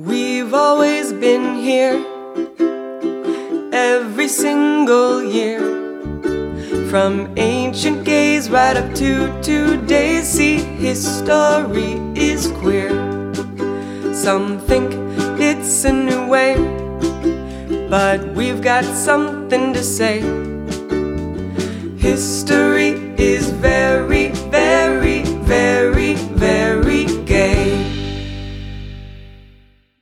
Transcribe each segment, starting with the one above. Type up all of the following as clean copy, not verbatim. We've always been here, every single year, from ancient gays right up to today. See, history is queer. Some think it's a new way, but we've got something to say. History is very, very, very, very gay.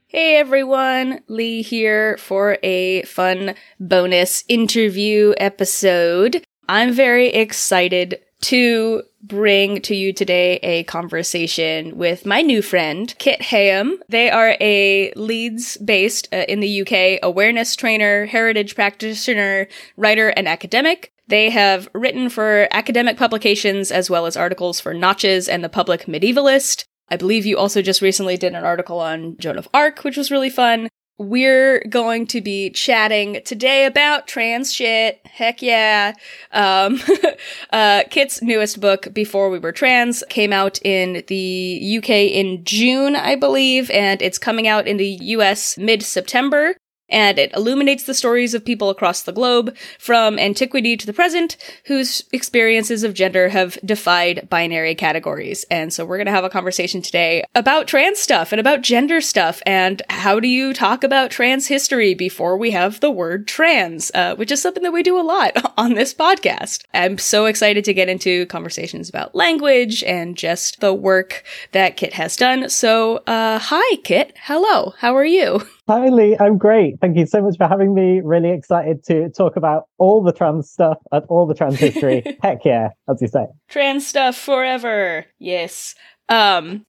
Hey everyone, Lee here for a fun bonus interview episode. I'm very excited to bring to you today a conversation with my new friend, Kit Heyam. They are a Leeds-based, in the UK, awareness trainer, heritage practitioner, writer, and academic. They have written for academic publications as well as articles for Notches and The Public Medievalist. I believe you also just recently did an article on Joan of Arc, which was really fun. We're going to be chatting today about trans shit. Heck yeah. Kit's newest book, Before We Were Trans, came out in the UK in June, I believe, and it's coming out in the US mid-September. And it illuminates the stories of people across the globe, from antiquity to the present, whose experiences of gender have defied binary categories. And so we're going to have a conversation today about trans stuff and about gender stuff. And how do you talk about trans history before we have the word trans, which is something that we do a lot on this podcast. I'm so excited to get into conversations about language and just the work that Kit has done. So hi, Kit. Hello. How are you? Hi, Lee. I'm great. Thank you so much for having me. Really excited to talk about all the trans stuff and all the trans history. Heck yeah, as you say. Trans stuff forever. Yes. I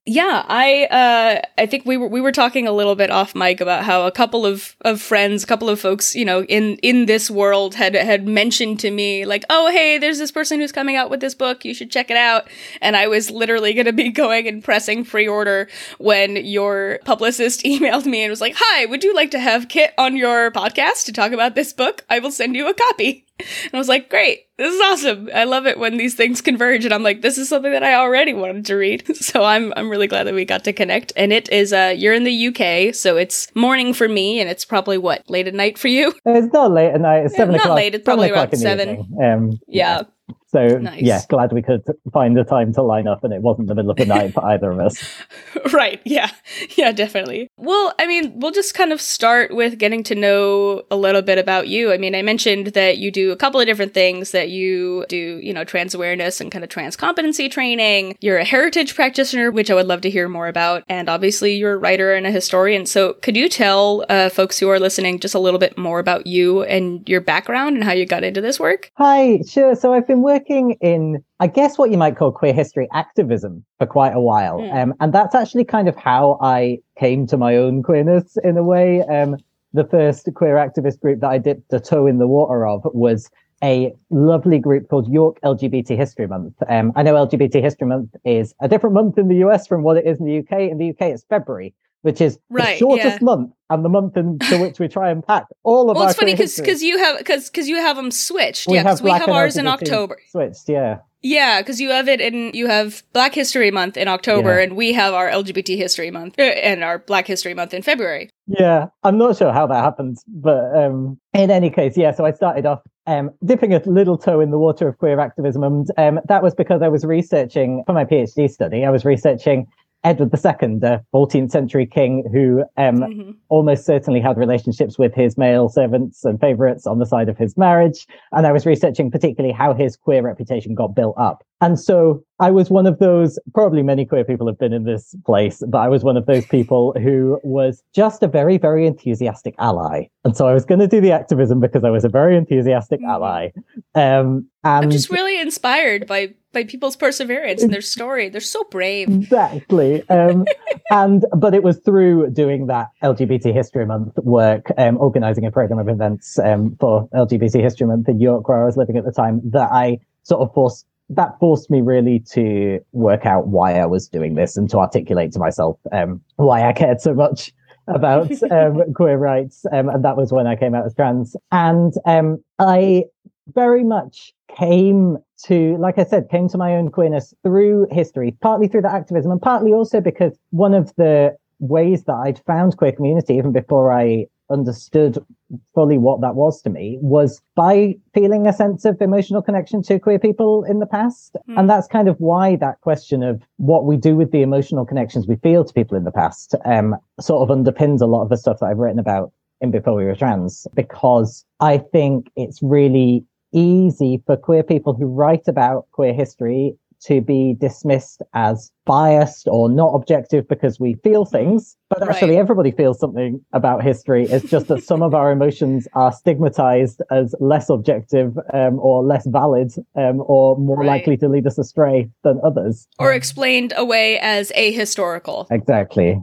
think we were talking a little bit off mic about how a couple of friends, a couple of folks, you know, in this world had mentioned to me like, oh, hey, there's this person who's coming out with this book. You should check it out. And I was literally going to be going and pressing pre-order when your publicist emailed me and was like, hi, would you like to have Kit on your podcast to talk about this book? I will send you a copy. And I was like, great, this is awesome. I love it when these things converge. And I'm like, this is something that I already wanted to read. So I'm really glad that we got to connect. And it is, you're in the UK, so it's morning for me. And it's probably, what, late at night for you? It's not late at night. It's 7 o'clock. Not late. It's probably around 7. Yeah. So, nice. Yeah, glad we could find the time to line up and it wasn't the middle of the night for either of us. Right, yeah. Yeah, definitely. Well, I mean, we'll just kind of start with getting to know a little bit about you. I mean, I mentioned that you do a couple of different things, that you do, you know, trans awareness and kind of trans competency training. You're a heritage practitioner, which I would love to hear more about. And obviously, you're a writer and a historian. So could you tell folks who are listening just a little bit more about you and your background and how you got into this work? Hi, sure. So I've been working in, I guess, what you might call queer history activism for quite a while. Yeah. And that's actually kind of how I came to my own queerness in a way. The first queer activist group that I dipped a toe in the water of was a lovely group called York LGBT History Month. I know LGBT History Month is a different month in the US from what it is in the UK. In the UK, it's February, which is the shortest month and the month into which we try and pack all of our history. Well, it's funny because you have them switched. Because we have ours in October. Switched, yeah. Yeah, because you have Black History Month in October, and we have our LGBT History Month and our Black History Month in February. Yeah, I'm not sure how that happens, but in any case, yeah, so I started off dipping a little toe in the water of queer activism, and that was because I was researching, for my PhD study, I was researching Edward II, the 14th century king who almost certainly had relationships with his male servants and favourites on the side of his marriage. And I was researching particularly how his queer reputation got built up. And so I was one of those, probably many queer people have been in this place, but I was one of those people who was just a very, very enthusiastic ally. And so I was going to do the activism because I was a very enthusiastic ally. And I'm just really inspired by people's perseverance and their story. They're so brave. Exactly. But it was through doing that LGBT History Month work, organising a programme of events for LGBT History Month in York, where I was living at the time, that I sort of forced me really to work out why I was doing this and to articulate to myself why I cared so much about queer rights. And that was when I came out as trans. And I very much came to my own queerness through history, partly through the activism and partly also because one of the ways that I'd found queer community, even before I understood fully what that was to me, was by feeling a sense of emotional connection to queer people in the past. Mm. And that's kind of why that question of what we do with the emotional connections we feel to people in the past sort of underpins a lot of the stuff that I've written about in Before We Were Trans, because I think it's really easy for queer people who write about queer history to be dismissed as biased or not objective because we feel things, but actually everybody feels something about history. It's just that some of our emotions are stigmatized as less objective or less valid or more likely to lead us astray than others. Or explained away as ahistorical. Exactly.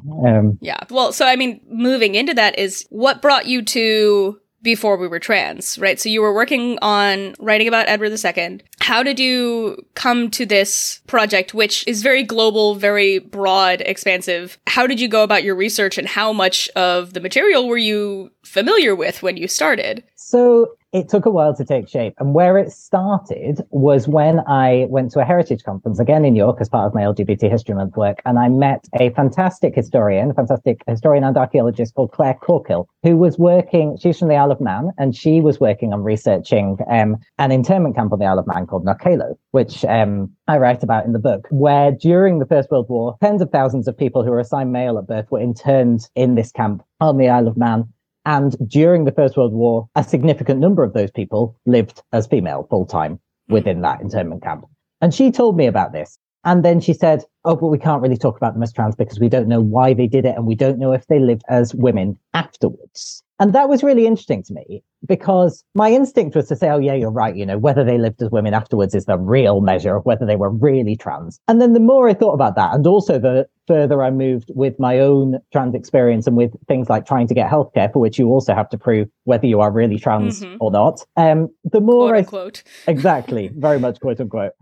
Yeah. Well, so I mean, moving into that is what brought you to Before We Were Trans, right? So you were working on writing about Edward II. How did you come to this project, which is very global, very broad, expansive? How did you go about your research, and how much of the material were you familiar with when you started? So it took a while to take shape. And where it started was when I went to a heritage conference, again in York, as part of my LGBT History Month work. And I met a fantastic historian and archaeologist called Claire Corkill, who was working, she's from the Isle of Man, and she was working on researching an internment camp on the Isle of Man called Knockaloe, which I write about in the book, where during the First World War, tens of thousands of people who were assigned male at birth were interned in this camp on the Isle of Man. And during the First World War, a significant number of those people lived as female full-time within that internment camp. And she told me about this. And then she said, oh, but we can't really talk about them as trans because we don't know why they did it, and we don't know if they lived as women afterwards. And that was really interesting to me, because my instinct was to say, oh, yeah, you're right. You know, whether they lived as women afterwards is the real measure of whether they were really trans. And then the more I thought about that, and also the further I moved with my own trans experience and with things like trying to get healthcare, for which you also have to prove whether you are really trans or not. The more quote, unquote. Exactly. Very much quote unquote.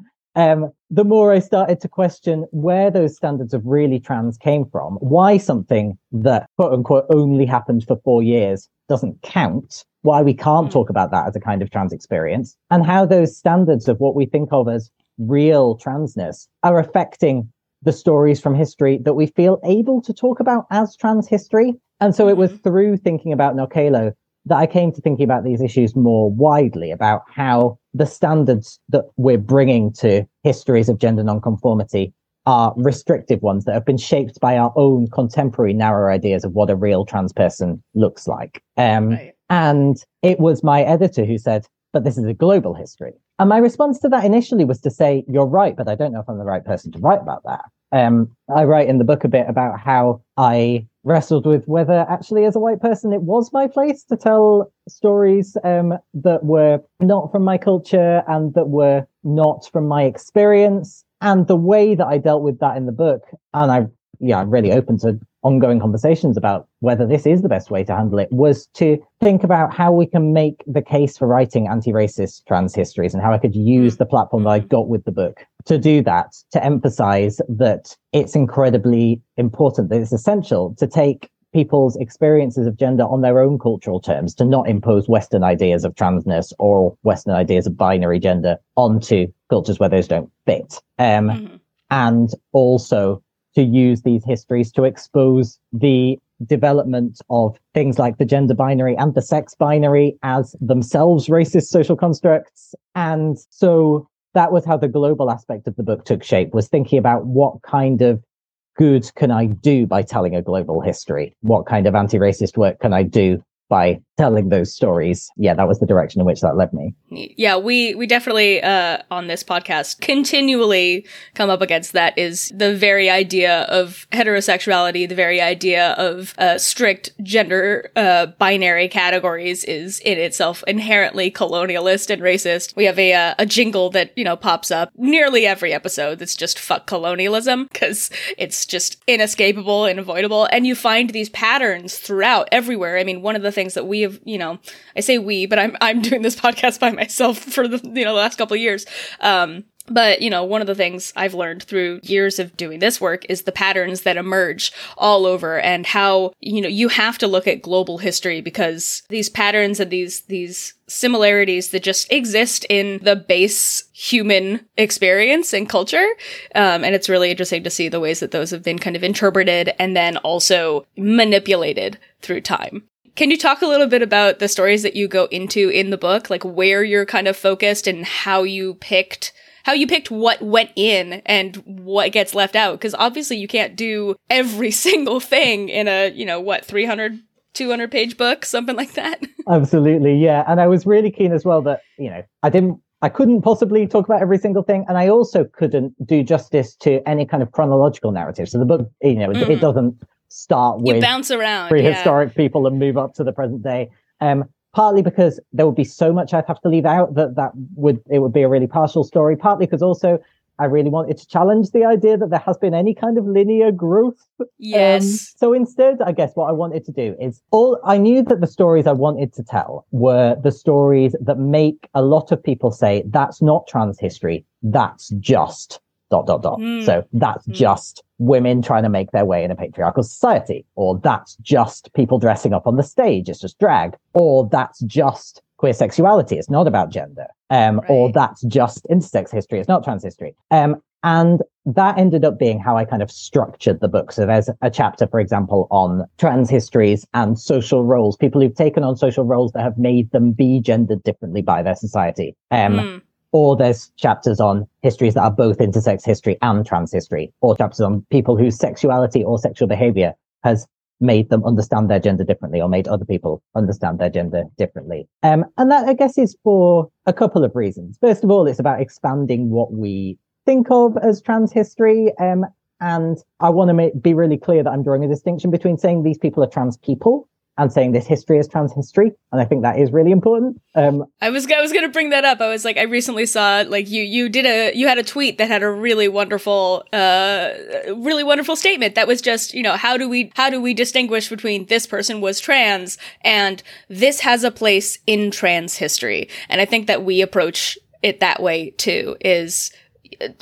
The more I started to question where those standards of really trans came from, why something that quote unquote only happened for 4 years doesn't count, why we can't talk about that as a kind of trans experience, and how those standards of what we think of as real transness are affecting the stories from history that we feel able to talk about as trans history. And so it was through thinking about Knockaloe that I came to thinking about these issues more widely, about how the standards that we're bringing to histories of gender nonconformity are restrictive ones that have been shaped by our own contemporary narrow ideas of what a real trans person looks like. And it was my editor who said, but this is a global history. And my response to that initially was to say, you're right, but I don't know if I'm the right person to write about that. I write in the book a bit about how I wrestled with whether actually as a white person it was my place to tell stories that were not from my culture and that were not from my experience. And the way that I dealt with that in the book, and I'm really open to ongoing conversations about whether this is the best way to handle it, was to think about how we can make the case for writing anti-racist trans histories, and how I could use the platform that I got with the book to do that, to emphasize that it's incredibly important, that it's essential to take people's experiences of gender on their own cultural terms, to not impose Western ideas of transness or Western ideas of binary gender onto cultures where those don't fit. And also to use these histories to expose the development of things like the gender binary and the sex binary as themselves racist social constructs. And so that was how the global aspect of the book took shape, was thinking about what kind of good can I do by telling a global history? What kind of anti-racist work can I do by telling those stories? Yeah, that was the direction in which that led me. Yeah, we definitely, on this podcast, continually come up against that, is the very idea of heterosexuality, the very idea of strict gender binary categories is in itself inherently colonialist and racist. We have a jingle that, you know, pops up nearly every episode that's just fuck colonialism, because it's just inescapable, unavoidable, and you find these patterns throughout, everywhere. I mean, one of the things that we have, you know, I say we, but I'm doing this podcast by myself for the last couple of years. But, you know, one of the things I've learned through years of doing this work is the patterns that emerge all over and how, you know, you have to look at global history because these patterns and these similarities that just exist in the base human experience and culture. And it's really interesting to see the ways that those have been kind of interpreted and then also manipulated through time. Can you talk a little bit about the stories that you go into in the book, like where you're kind of focused and how you picked what went in and what gets left out? Because obviously you can't do every single thing in a, you know, what, 200 page book, something like that. Absolutely. Yeah. And I was really keen as well that, you know, I couldn't possibly talk about every single thing. And I also couldn't do justice to any kind of chronological narrative. So the book, you know, it doesn't start with, you bounce around, prehistoric people and move up to the present day. Partly because there would be so much I'd have to leave out that it would be a really partial story. Partly because also I really wanted to challenge the idea that there has been any kind of linear growth. Yes. So instead, I guess what I wanted to do is I knew that the stories I wanted to tell were the stories that make a lot of people say, that's not trans history. That's just ... So that's just women trying to make their way in a patriarchal society, or that's just people dressing up on the stage, it's just drag, or that's just queer sexuality, it's not about gender, or that's just intersex history, it's not trans history. And that ended up being how I kind of structured the book. So there's a chapter, for example, on trans histories and social roles, people who've taken on social roles that have made them be gendered differently by their society. Or there's chapters on histories that are both intersex history and trans history, or chapters on people whose sexuality or sexual behavior has made them understand their gender differently or made other people understand their gender differently. And that, I guess, is for a couple of reasons. First of all, it's about expanding what we think of as trans history. And I want to be really clear that I'm drawing a distinction between saying these people are trans people and saying this history is trans history. And I think that is really important. I was going to bring that up. I was like, I recently saw, like, you had a tweet that had a really wonderful statement that was just, you know, how do we distinguish between this person was trans and this has a place in trans history? And I think that we approach it that way too, is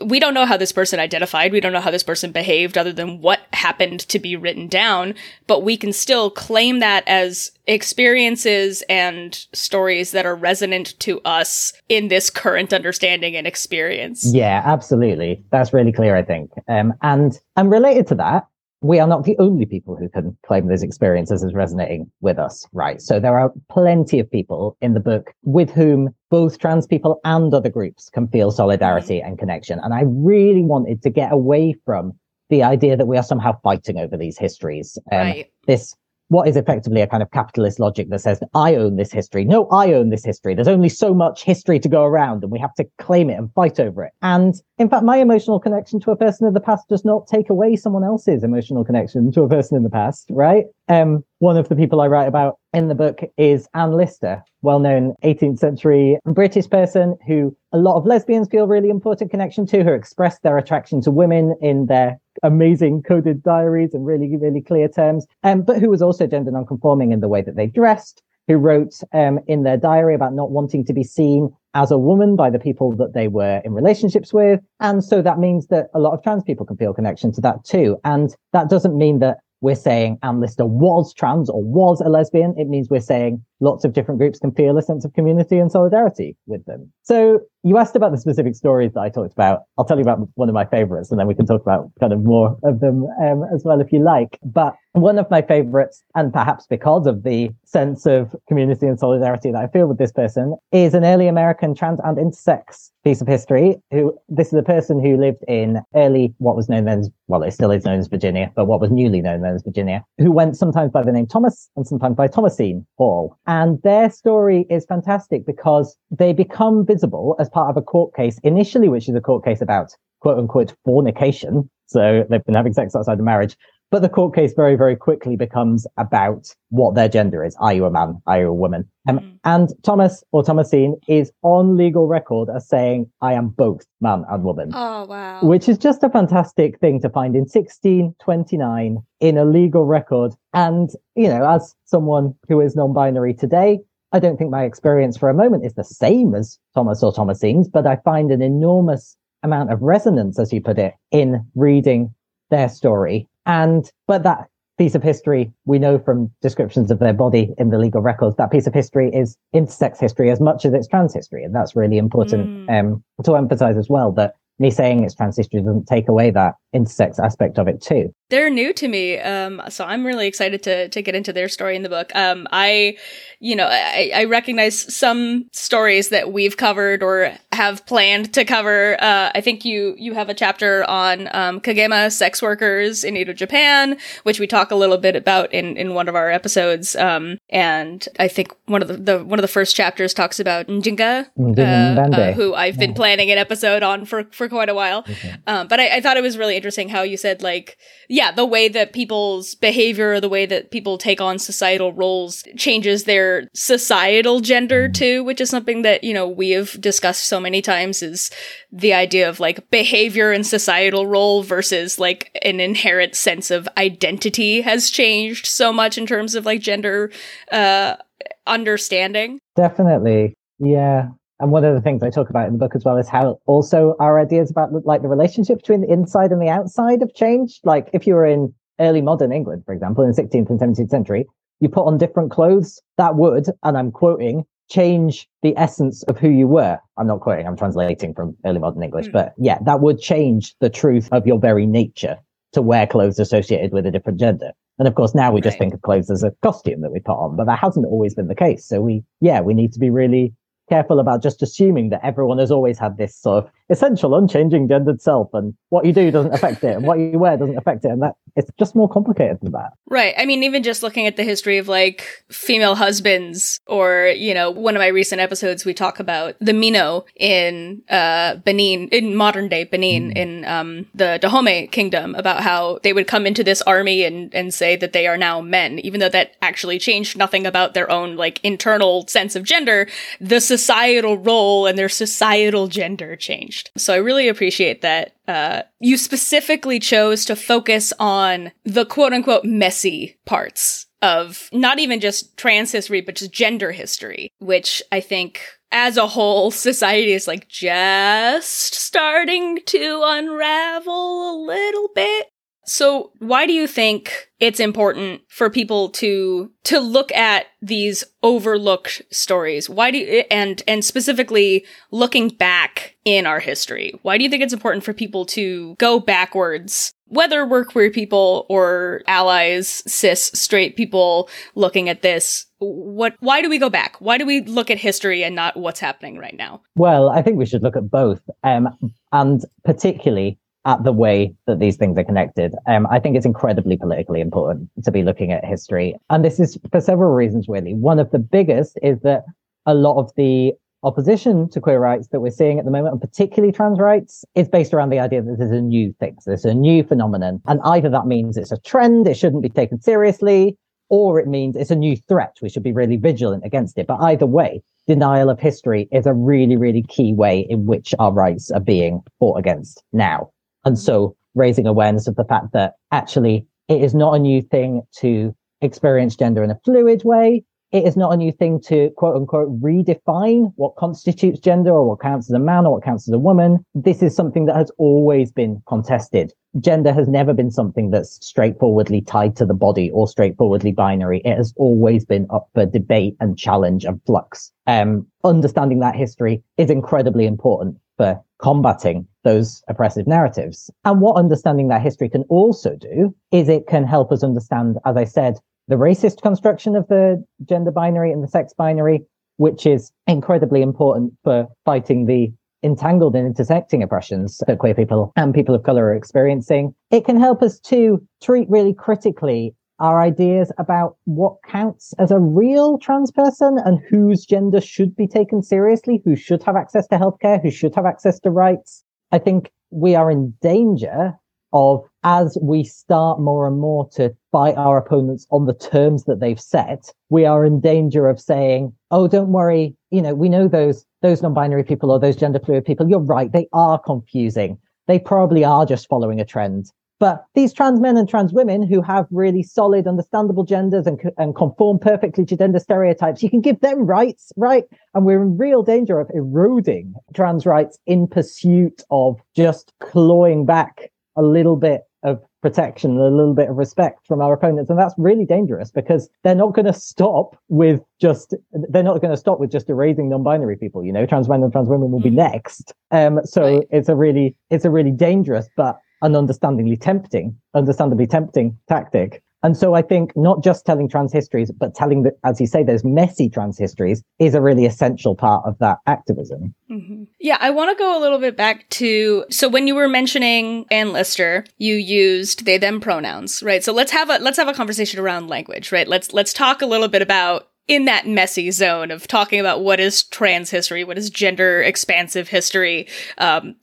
we don't know how this person identified. We don't know how this person behaved other than what happened to be written down, but we can still claim that as experiences and stories that are resonant to us in this current understanding and experience. Yeah, absolutely. That's really clear, I think. And related to that, we are not the only people who can claim those experiences as resonating with us, right? So there are plenty of people in the book with whom both trans people and other groups can feel solidarity and connection. And I really wanted to get away from the idea that we are somehow fighting over these histories. What is effectively a kind of capitalist logic that says, I own this history. No, I own this history. There's only so much history to go around and we have to claim it and fight over it. And in fact, my emotional connection to a person of the past does not take away someone else's emotional connection to a person in the past, right? One of the people I write about in the book is Anne Lister, well-known 18th century British person who a lot of lesbians feel really important connection to, who expressed their attraction to women in their amazing coded diaries in really, really clear terms, but who was also gender nonconforming in the way that they dressed, who wrote in their diary about not wanting to be seen as a woman by the people that they were in relationships with. And so that means that a lot of trans people can feel connection to that too. And that doesn't mean that we're saying Anne Lister was trans or was a lesbian. It means we're saying lots of different groups can feel a sense of community and solidarity with them. So you asked about the specific stories that I talked about. I'll tell you about one of my favorites and then we can talk about kind of more of them as well if you like. But one of my favorites, and perhaps because of the sense of community and solidarity that I feel with this person, is an early American trans and intersex piece of history. This is a person who lived in it still is known as Virginia, but what was newly known as Virginia, who went sometimes by the name Thomas and sometimes by Thomasine Hall. And their story is fantastic because they become visible as part of a court case initially, which is a court case about quote unquote fornication. So they've been having sex outside of marriage. But the court case very, very quickly becomes about what their gender is. Are you a man? Are you a woman? And Thomas or Thomasine is on legal record as saying, I am both man and woman. Oh, wow. Which is just a fantastic thing to find in 1629 in a legal record. And, you know, as someone who is non-binary today, I don't think my experience for a moment is the same as Thomas or Thomasine's, but I find an enormous amount of resonance, as you put it, in reading their story. But that piece of history, we know from descriptions of their body in the legal records, that piece of history is intersex history as much as it's trans history. And that's really important to emphasize as well, that me saying it's trans history doesn't take away that intersex aspect of it too. They're new to me, so I'm really excited to get into their story in the book. I recognize some stories that we've covered or have planned to cover. I think you have a chapter on Kagema sex workers in Edo, Japan, which we talk a little bit about in one of our episodes. And I think one of the first chapters talks about Njinga, who I've been planning an episode on for quite a while. Okay. But I thought it was really interesting how you said, like, the way that people's behavior, the way that people take on societal roles changes their societal gender too, which is something that, you know, we have discussed so many times, is the idea of like behavior and societal role versus like an inherent sense of identity has changed so much in terms of like gender understanding. Definitely. Yeah. And one of the things I talk about in the book as well is how also our ideas about like the relationship between the inside and the outside have changed. Like if you were in early modern England, for example, in the 16th and 17th century, you put on different clothes that would, and I'm quoting, change the essence of who you were. I'm not quoting, I'm translating from early modern English, but yeah, that would change the truth of your very nature to wear clothes associated with a different gender. And of course, now we just think of clothes as a costume that we put on, but that hasn't always been the case. So we need to be really careful about just assuming that everyone has always had this sort of essential, unchanging gendered self, and what you do doesn't affect it, and what you wear doesn't affect it, and that it's just more complicated than that. Right. I mean, even just looking at the history of like female husbands, or, you know, one of my recent episodes, we talk about the Mino in Benin, in modern day Benin, in the Dahomey kingdom, about how they would come into this army and say that they are now men, even though that actually changed nothing about their own like internal sense of gender. The societal role and their societal gender changed. So I really appreciate that you specifically chose to focus on the quote-unquote messy parts of not even just trans history, but just gender history, which I think as a whole society is like just starting to unravel a little bit. So why do you think it's important for people to look at these overlooked stories? Why do you, and specifically looking back in our history, why do you think it's important for people to go backwards, whether we're queer people or allies, cis, straight people looking at this? Why do we go back? Why do we look at history and not what's happening right now? Well, I think we should look at both, and particularly at the way that these things are connected. I think it's incredibly politically important to be looking at history. And this is for several reasons, really. One of the biggest is that a lot of the opposition to queer rights that we're seeing at the moment, and particularly trans rights, is based around the idea that this is a new thing, so this is a new phenomenon. And either that means it's a trend, it shouldn't be taken seriously, or it means it's a new threat, we should be really vigilant against it. But either way, denial of history is a really, really key way in which our rights are being fought against now. And so raising awareness of the fact that actually it is not a new thing to experience gender in a fluid way. It is not a new thing to, quote unquote, redefine what constitutes gender or what counts as a man or what counts as a woman. This is something that has always been contested. Gender has never been something that's straightforwardly tied to the body or straightforwardly binary. It has always been up for debate and challenge and flux. Understanding that history is incredibly important for combating those oppressive narratives. And what understanding that history can also do is it can help us understand, as I said, the racist construction of the gender binary and the sex binary, which is incredibly important for fighting the entangled and intersecting oppressions that queer people and people of color are experiencing. It can help us to treat really critically our ideas about what counts as a real trans person and whose gender should be taken seriously, who should have access to healthcare, who should have access to rights. I think we are in danger of, as we start more and more to fight our opponents on the terms that they've set, we are in danger of saying, oh, don't worry, you know, we know those non-binary people or those gender fluid people, you're right, they are confusing. They probably are just following a trend. But these trans men and trans women who have really solid, understandable genders and conform perfectly to gender stereotypes, you can give them rights, right? And we're in real danger of eroding trans rights in pursuit of just clawing back a little bit of protection, a little bit of respect from our opponents. And that's really dangerous because they're not going to stop with just erasing non-binary people. You know, trans men and trans women will be next. So it's a really dangerous, but an understandably tempting tactic. And so I think not just telling trans histories, but telling, as you say, those messy trans histories is a really essential part of that activism. Mm-hmm. Yeah, I want to go a little bit back to, so when you were mentioning Anne Lister, you used they, them pronouns, right? So let's have a conversation around language, right? Let's talk a little bit about, in that messy zone of talking about what is trans history, what is gender expansive history,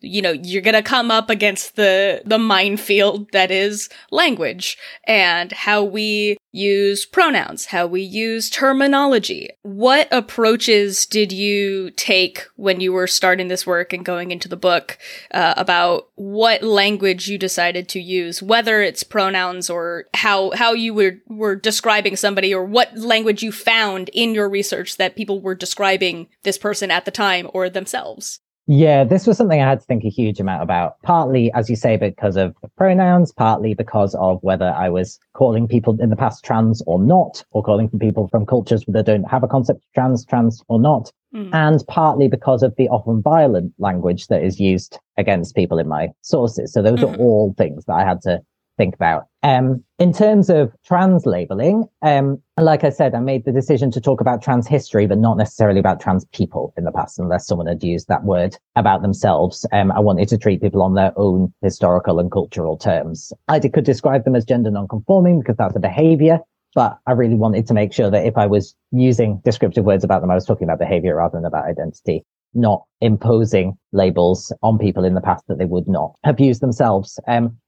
you're going to come up against the minefield that is language and how we use pronouns, how we use terminology. What approaches did you take when you were starting this work and going into the book about what language you decided to use, whether it's pronouns or how you were describing somebody, or what language you found in your research that people were describing this person at the time or themselves? Yeah, this was something I had to think a huge amount about, partly, as you say, because of the pronouns, partly because of whether I was calling people in the past trans or not, or calling people from cultures that don't have a concept of trans or not, and partly because of the often violent language that is used against people in my sources. So those are all things that I had to think about. In terms of trans labeling, like I said, I made the decision to talk about trans history, but not necessarily about trans people in the past, unless someone had used that word about themselves. I wanted to treat people on their own historical and cultural terms. I could describe them as gender non-conforming because that's a behavior, but I really wanted to make sure that if I was using descriptive words about them, I was talking about behavior rather than about identity, not imposing labels on people in the past that they would not have used themselves.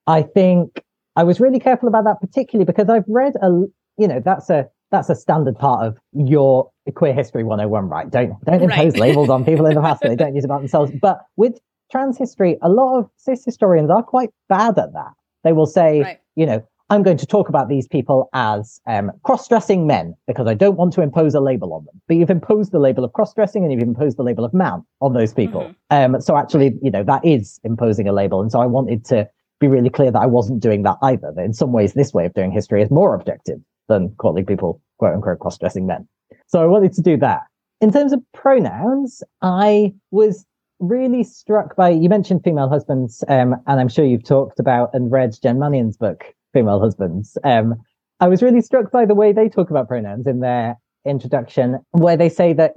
I think I was really careful about that, particularly because I've read that's a standard part of your Queer History 101, right? Don't impose labels on people in the past that they don't use about themselves. But with trans history, a lot of cis historians are quite bad at that. They will say, I'm going to talk about these people as cross-dressing men because I don't want to impose a label on them. But you've imposed the label of cross-dressing and you've imposed the label of man on those people. Mm-hmm. So actually, that is imposing a label. And so I wanted to be really clear that I wasn't doing that either, that in some ways this way of doing history is more objective than calling people quote-unquote cross-dressing men. So I wanted to do that. In terms of pronouns, I was really struck by, you mentioned female husbands, and I'm sure you've talked about and read Jen Mannion's book, Female Husbands. I was really struck by the way they talk about pronouns in their introduction, where they say that,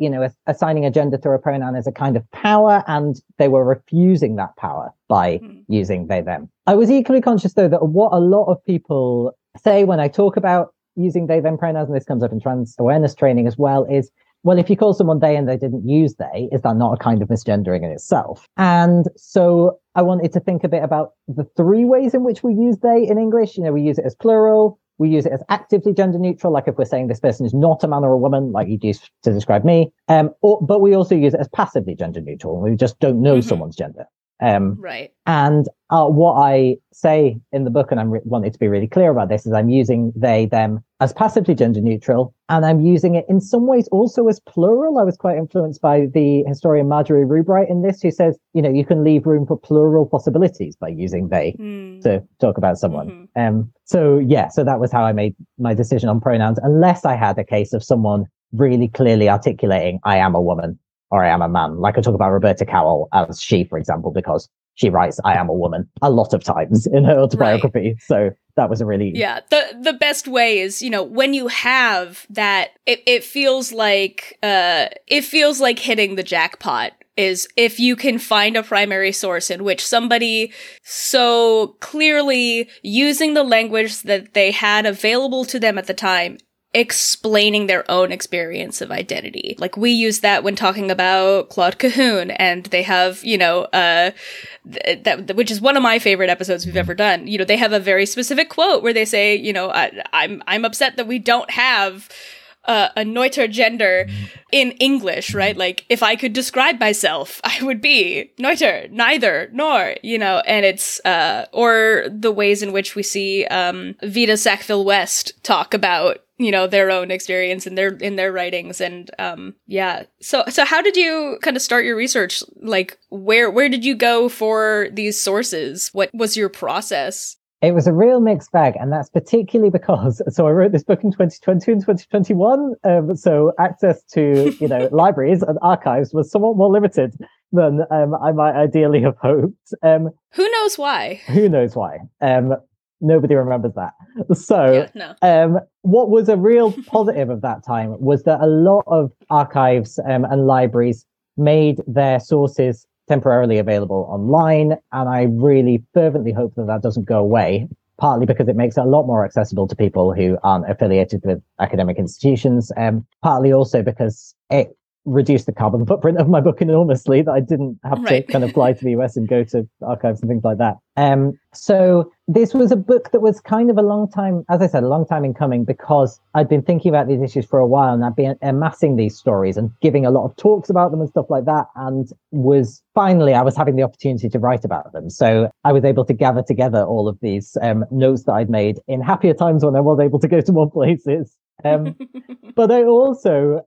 assigning a gender to a pronoun is a kind of power, and they were refusing that power by using they, them. I was equally conscious, though, that what a lot of people say when I talk about using they, them pronouns, and this comes up in trans awareness training as well, is, well, if you call someone they and they didn't use they, is that not a kind of misgendering in itself? And so I wanted to think a bit about the three ways in which we use they in English. We use it as plural. We use it as actively gender neutral, like if we're saying this person is not a man or a woman, like you'd use to describe me. But we also use it as passively gender neutral. We just don't know someone's gender. And what I say in the book, and I wanted to be really clear about this, is I'm using they, them as passively gender neutral. And I'm using it in some ways also as plural. I was quite influenced by the historian Marjorie Rubright in this, who says, you can leave room for plural possibilities by using they to talk about someone. So that was how I made my decision on pronouns, unless I had a case of someone really clearly articulating, I am a woman or I am a man. Like I talk about Roberta Cowell as she, for example, because she writes, I am a woman a lot of times in her autobiography. Right. So that was a really... Yeah, the best way is, when you have that, it feels like hitting the jackpot is if you can find a primary source in which somebody so clearly using the language that they had available to them at the time, explaining their own experience of identity. Like we use that when talking about Claude Cahun, and they have, which is one of my favorite episodes we've ever done. They have a very specific quote where they say, I'm upset that we don't have a neuter gender in English, right? Like, if I could describe myself, I would be neuter, neither, nor, you know, and it's, or the ways in which we see Vida Sackville-West talk about, you know, their own experience in their writings. And yeah. So how did you kind of start your research? Like, where did you go for these sources? What was your process? It was a real mixed bag, and that's particularly because, so I wrote this book in 2020 and 2021, so access to, you know, libraries and archives was somewhat more limited than I might ideally have hoped. Who knows why? Who knows why? Nobody remembers that. So yeah, no. What was a real positive of that time was that a lot of archives and libraries made their sources temporarily available online, and I really fervently hope that that doesn't go away, partly because it makes it a lot more accessible to people who aren't affiliated with academic institutions, partly also because it reduced the carbon footprint of my book enormously, that I didn't have to kind of fly to the US and go to archives and things like that. So this was a book that was kind of a long time, as I said, a long time in coming, because I'd been thinking about these issues for a while, and I'd been amassing these stories and giving a lot of talks about them and stuff like that, and I was having the opportunity to write about them. So I was able to gather together all of these notes that I'd made in happier times when I was able to go to more places. But I also,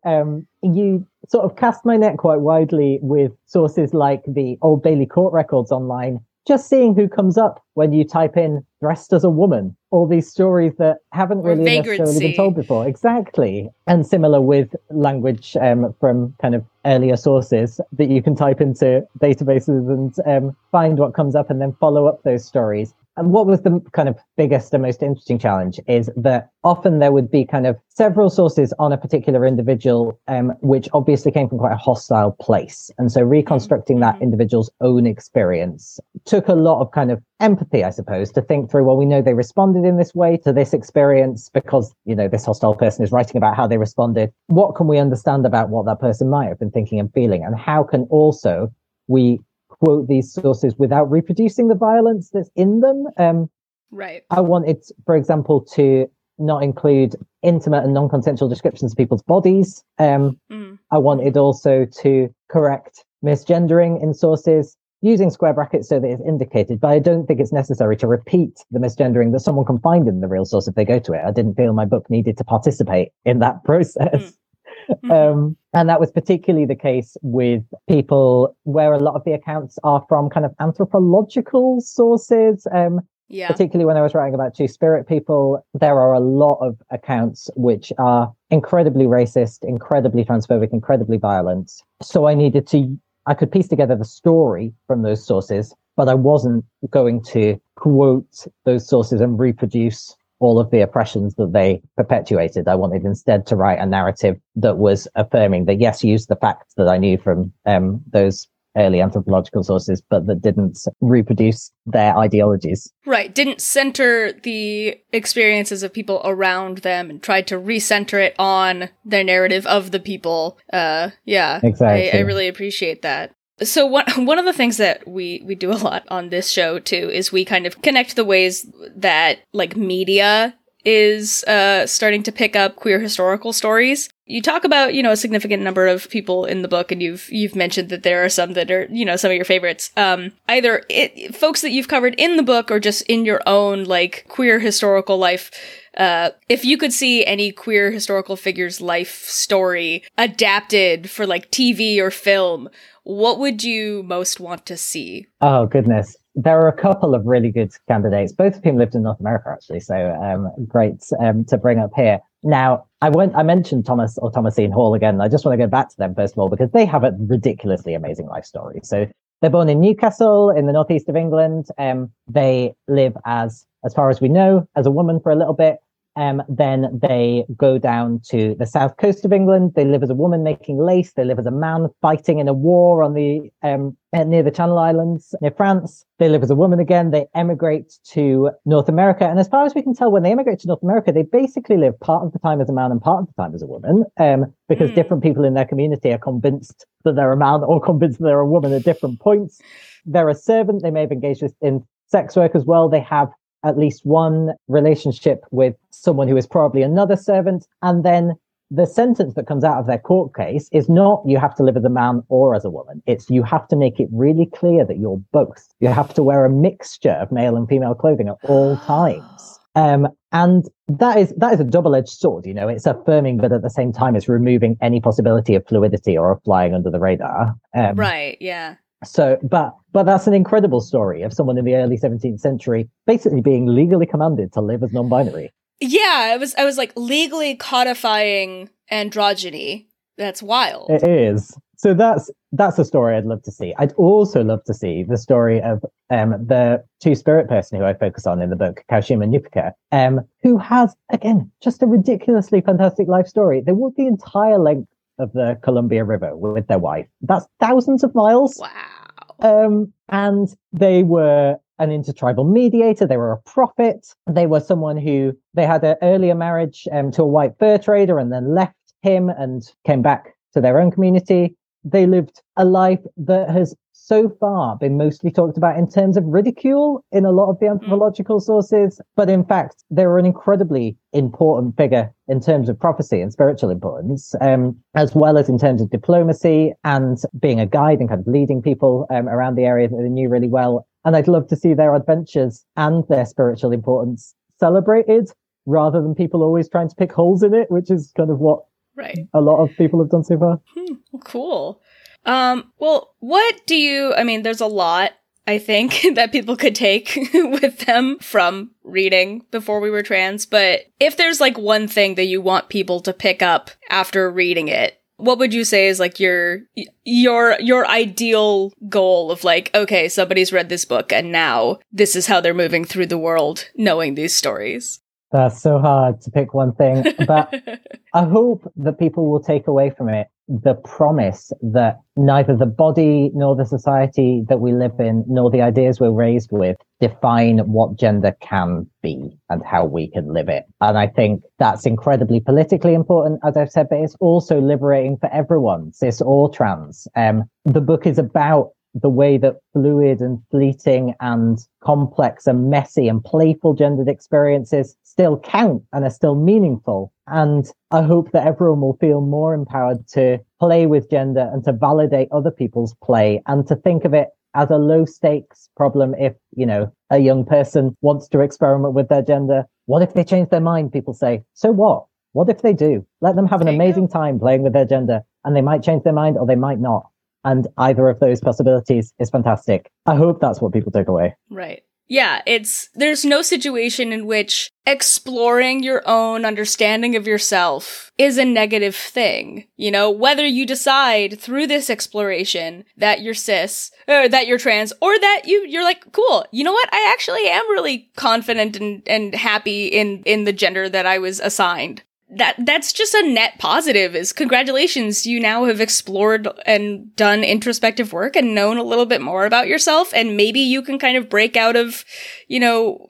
you sort of cast my net quite widely with sources like the Old Bailey court records online, just seeing who comes up when you type in dressed as a woman, all these stories that haven't really necessarily been told before. Exactly. And similar with language from kind of earlier sources that you can type into databases and find what comes up and then follow up those stories. And what was the kind of biggest and most interesting challenge is that often there would be kind of several sources on a particular individual, which obviously came from quite a hostile place. And so reconstructing that individual's own experience took a lot of kind of empathy, I suppose, to think through, well, we know they responded in this way to this experience because, you know, this hostile person is writing about how they responded. What can we understand about what that person might have been thinking and feeling? And how can also we quote these sources without reproducing the violence that's in them? I wanted, for example, to not include intimate and non-consensual descriptions of people's bodies. I wanted also to correct misgendering in sources using square brackets so that it's indicated, but I don't think it's necessary to repeat the misgendering that someone can find in the real source if they go to it. I didn't feel my book needed to participate in that process. And that was particularly the case with people where a lot of the accounts are from kind of anthropological sources. Particularly when I was writing about two-spirit people, there are a lot of accounts which are incredibly racist, incredibly transphobic, incredibly violent. So I could piece together the story from those sources, but I wasn't going to quote those sources and reproduce all of the oppressions that they perpetuated. I wanted instead to write a narrative that was affirming that, yes, use the facts that I knew from those early anthropological sources, but that didn't reproduce their ideologies. Right. Didn't center the experiences of people around them and tried to recenter it on their narrative of the people. Yeah, exactly. I really appreciate that. So one of the things that we do a lot on this show, too, is we kind of connect the ways that, like, media is starting to pick up queer historical stories. You talk about, you know, a significant number of people in the book, and you've mentioned that there are some that are, you know, some of your favorites. Either folks that you've covered in the book or just in your own, like, queer historical life. If you could see any queer historical figure's life story adapted for, like, TV or film, what would you most want to see? Oh, goodness. There are a couple of really good candidates, both of whom lived in North America, actually. So great to bring up here. Now, I mentioned Thomas or Thomasine Hall again. I just want to go back to them, first of all, because they have a ridiculously amazing life story. So they're born in Newcastle in the northeast of England. They live, as far as we know, as a woman for a little bit. Then they go down to the south coast of England. They live as a woman making lace. They live as a man fighting in a war on the near the Channel Islands, near France. They live as a woman again. They emigrate to North America. And as far as we can tell, when they emigrate to North America, they basically live part of the time as a man and part of the time as a woman, because different people in their community are convinced that they're a man or convinced that they're a woman at different points. They're a servant. They may have engaged in sex work as well. They have at least one relationship with someone who is probably another servant. And then the sentence that comes out of their court case is not you have to live as a man or as a woman. It's you have to make it really clear that you're both. You have to wear a mixture of male and female clothing at all times. And that is a double-edged sword, you know. It's affirming, but at the same time, it's removing any possibility of fluidity or of flying under the radar. Right, yeah. So, but that's an incredible story of someone in the early 17th century basically being legally commanded to live as non-binary. Yeah, I was like legally codifying androgyny. That's wild. It is. So that's a story I'd love to see. I'd also love to see the story of the two-spirit person who I focus on in the book, Kaushima Nupika, who has, again, just a ridiculously fantastic life story. They walked the entire length of the Columbia River with their wife. That's thousands of miles. Wow. And they were an intertribal mediator. They were a prophet. They were someone who, they had an earlier marriage to a white fur trader and then left him and came back to their own community. They lived a life that has so far been mostly talked about in terms of ridicule in a lot of the anthropological sources. But in fact, they were an incredibly important figure in terms of prophecy and spiritual importance, as well as in terms of diplomacy and being a guide and kind of leading people around the area that they knew really well. And I'd love to see their adventures and their spiritual importance celebrated rather than people always trying to pick holes in it, which is kind of what a lot of people have done so far. Cool. Well, what do you, I mean, there's a lot, I think, that people could take with them from reading Before We Were Trans, but if there's like one thing that you want people to pick up after reading it, what would you say is like your ideal goal of like, okay, somebody's read this book and now this is how they're moving through the world, knowing these stories? That's so hard to pick one thing, but I hope that people will take away from it the promise that neither the body nor the society that we live in, nor the ideas we're raised with, define what gender can be and how we can live it. And I think that's incredibly politically important, as I've said, but it's also liberating for everyone, cis or trans. The book is about the way that fluid and fleeting and complex and messy and playful gendered experiences still count and are still meaningful. And I hope that everyone will feel more empowered to play with gender and to validate other people's play and to think of it as a low stakes problem. If, you know, a young person wants to experiment with their gender, what if they change their mind? People say, so what? What if they do? Let them have an amazing time playing with their gender, and they might change their mind or they might not. And either of those possibilities is fantastic. I hope that's what people take away. Right. Yeah, there's no situation in which exploring your own understanding of yourself is a negative thing. You know, whether you decide through this exploration that you're cis, or that you're trans, or that you're like, cool, you know what? I actually am really confident and happy in the gender that I was assigned. That's just a net positive. Is congratulations, you now have explored and done introspective work and known a little bit more about yourself, and maybe you can kind of break out of, you know,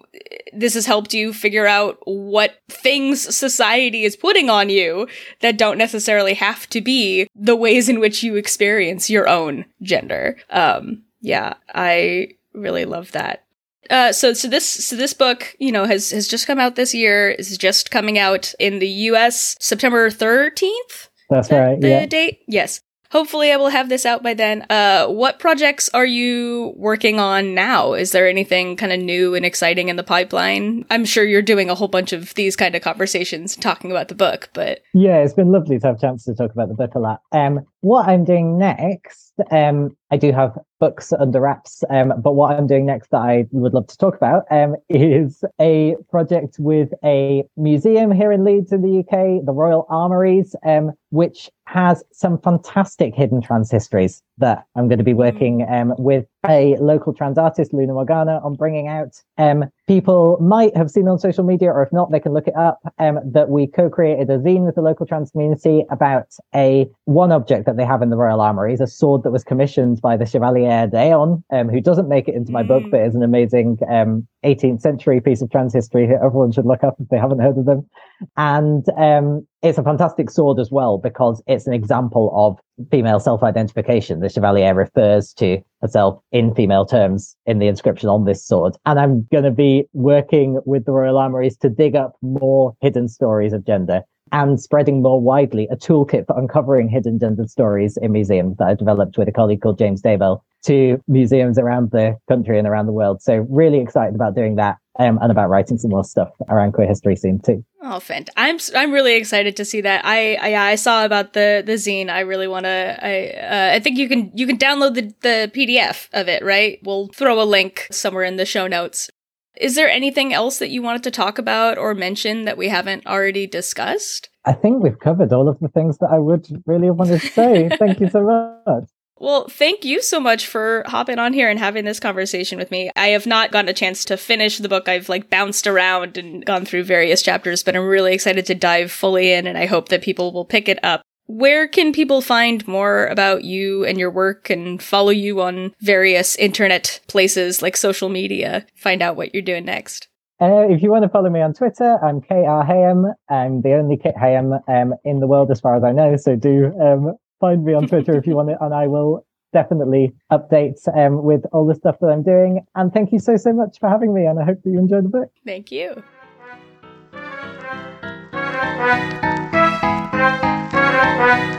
this has helped you figure out what things society is putting on you that don't necessarily have to be the ways in which you experience your own gender. Yeah, I really love that. So this book, you know, has just come out this year. It's just coming out in the US September 13th. That's right. The date? Yes. Hopefully I will have this out by then. What projects are you working on now? Is there anything kind of new and exciting in the pipeline? I'm sure you're doing a whole bunch of these kind of conversations talking about the book, but... Yeah, it's been lovely to have a chance to talk about the book a lot. What I'm doing next, I do have books under wraps, but what I'm doing next that I would love to talk about is a project with a museum here in Leeds in the UK, the Royal Armouries, which has some fantastic hidden trans histories that I'm going to be working with a local trans artist, Luna Morgana, on bringing out. People might have seen on social media, or if not, they can look it up, that we co-created a zine with the local trans community about one object that they have in the Royal Armouries, a sword that was commissioned by the Chevalier d'Aon, who doesn't make it into my book, but is an amazing 18th century piece of trans history that everyone should look up if they haven't heard of them. And it's a fantastic sword as well, because it's an example of female self-identification. The Chevalier refers to herself in female terms in the inscription on this sword. And I'm going to be working with the Royal Armouries to dig up more hidden stories of gender. and spreading more widely a toolkit for uncovering hidden gender stories in museums that I developed with a colleague called James Daybell to museums around the country and around the world. So really excited about doing that and about writing some more stuff around queer history soon too. Oh, fantastic. I'm really excited to see that. I saw about the zine. I really want to, I think you can download the PDF of it, right? We'll throw a link somewhere in the show notes. Is there anything else that you wanted to talk about or mention that we haven't already discussed? I think we've covered all of the things that I would really want to say. Thank you so much. Well, thank you so much for hopping on here and having this conversation with me. I have not gotten a chance to finish the book. I've bounced around and gone through various chapters, but I'm really excited to dive fully in, and I hope that people will pick it up. Where can people find more about you and your work and follow you on various internet places like social media, find out what you're doing next? If you want to follow me on Twitter, I'm Kr Heyam. I'm the only Kit Heyam in the world as far as I know, so do find me on Twitter if you want it, and I will definitely update with all the stuff that I'm doing. And thank you so much for having me, and I hope that you enjoyed the book. Thank you. Bye.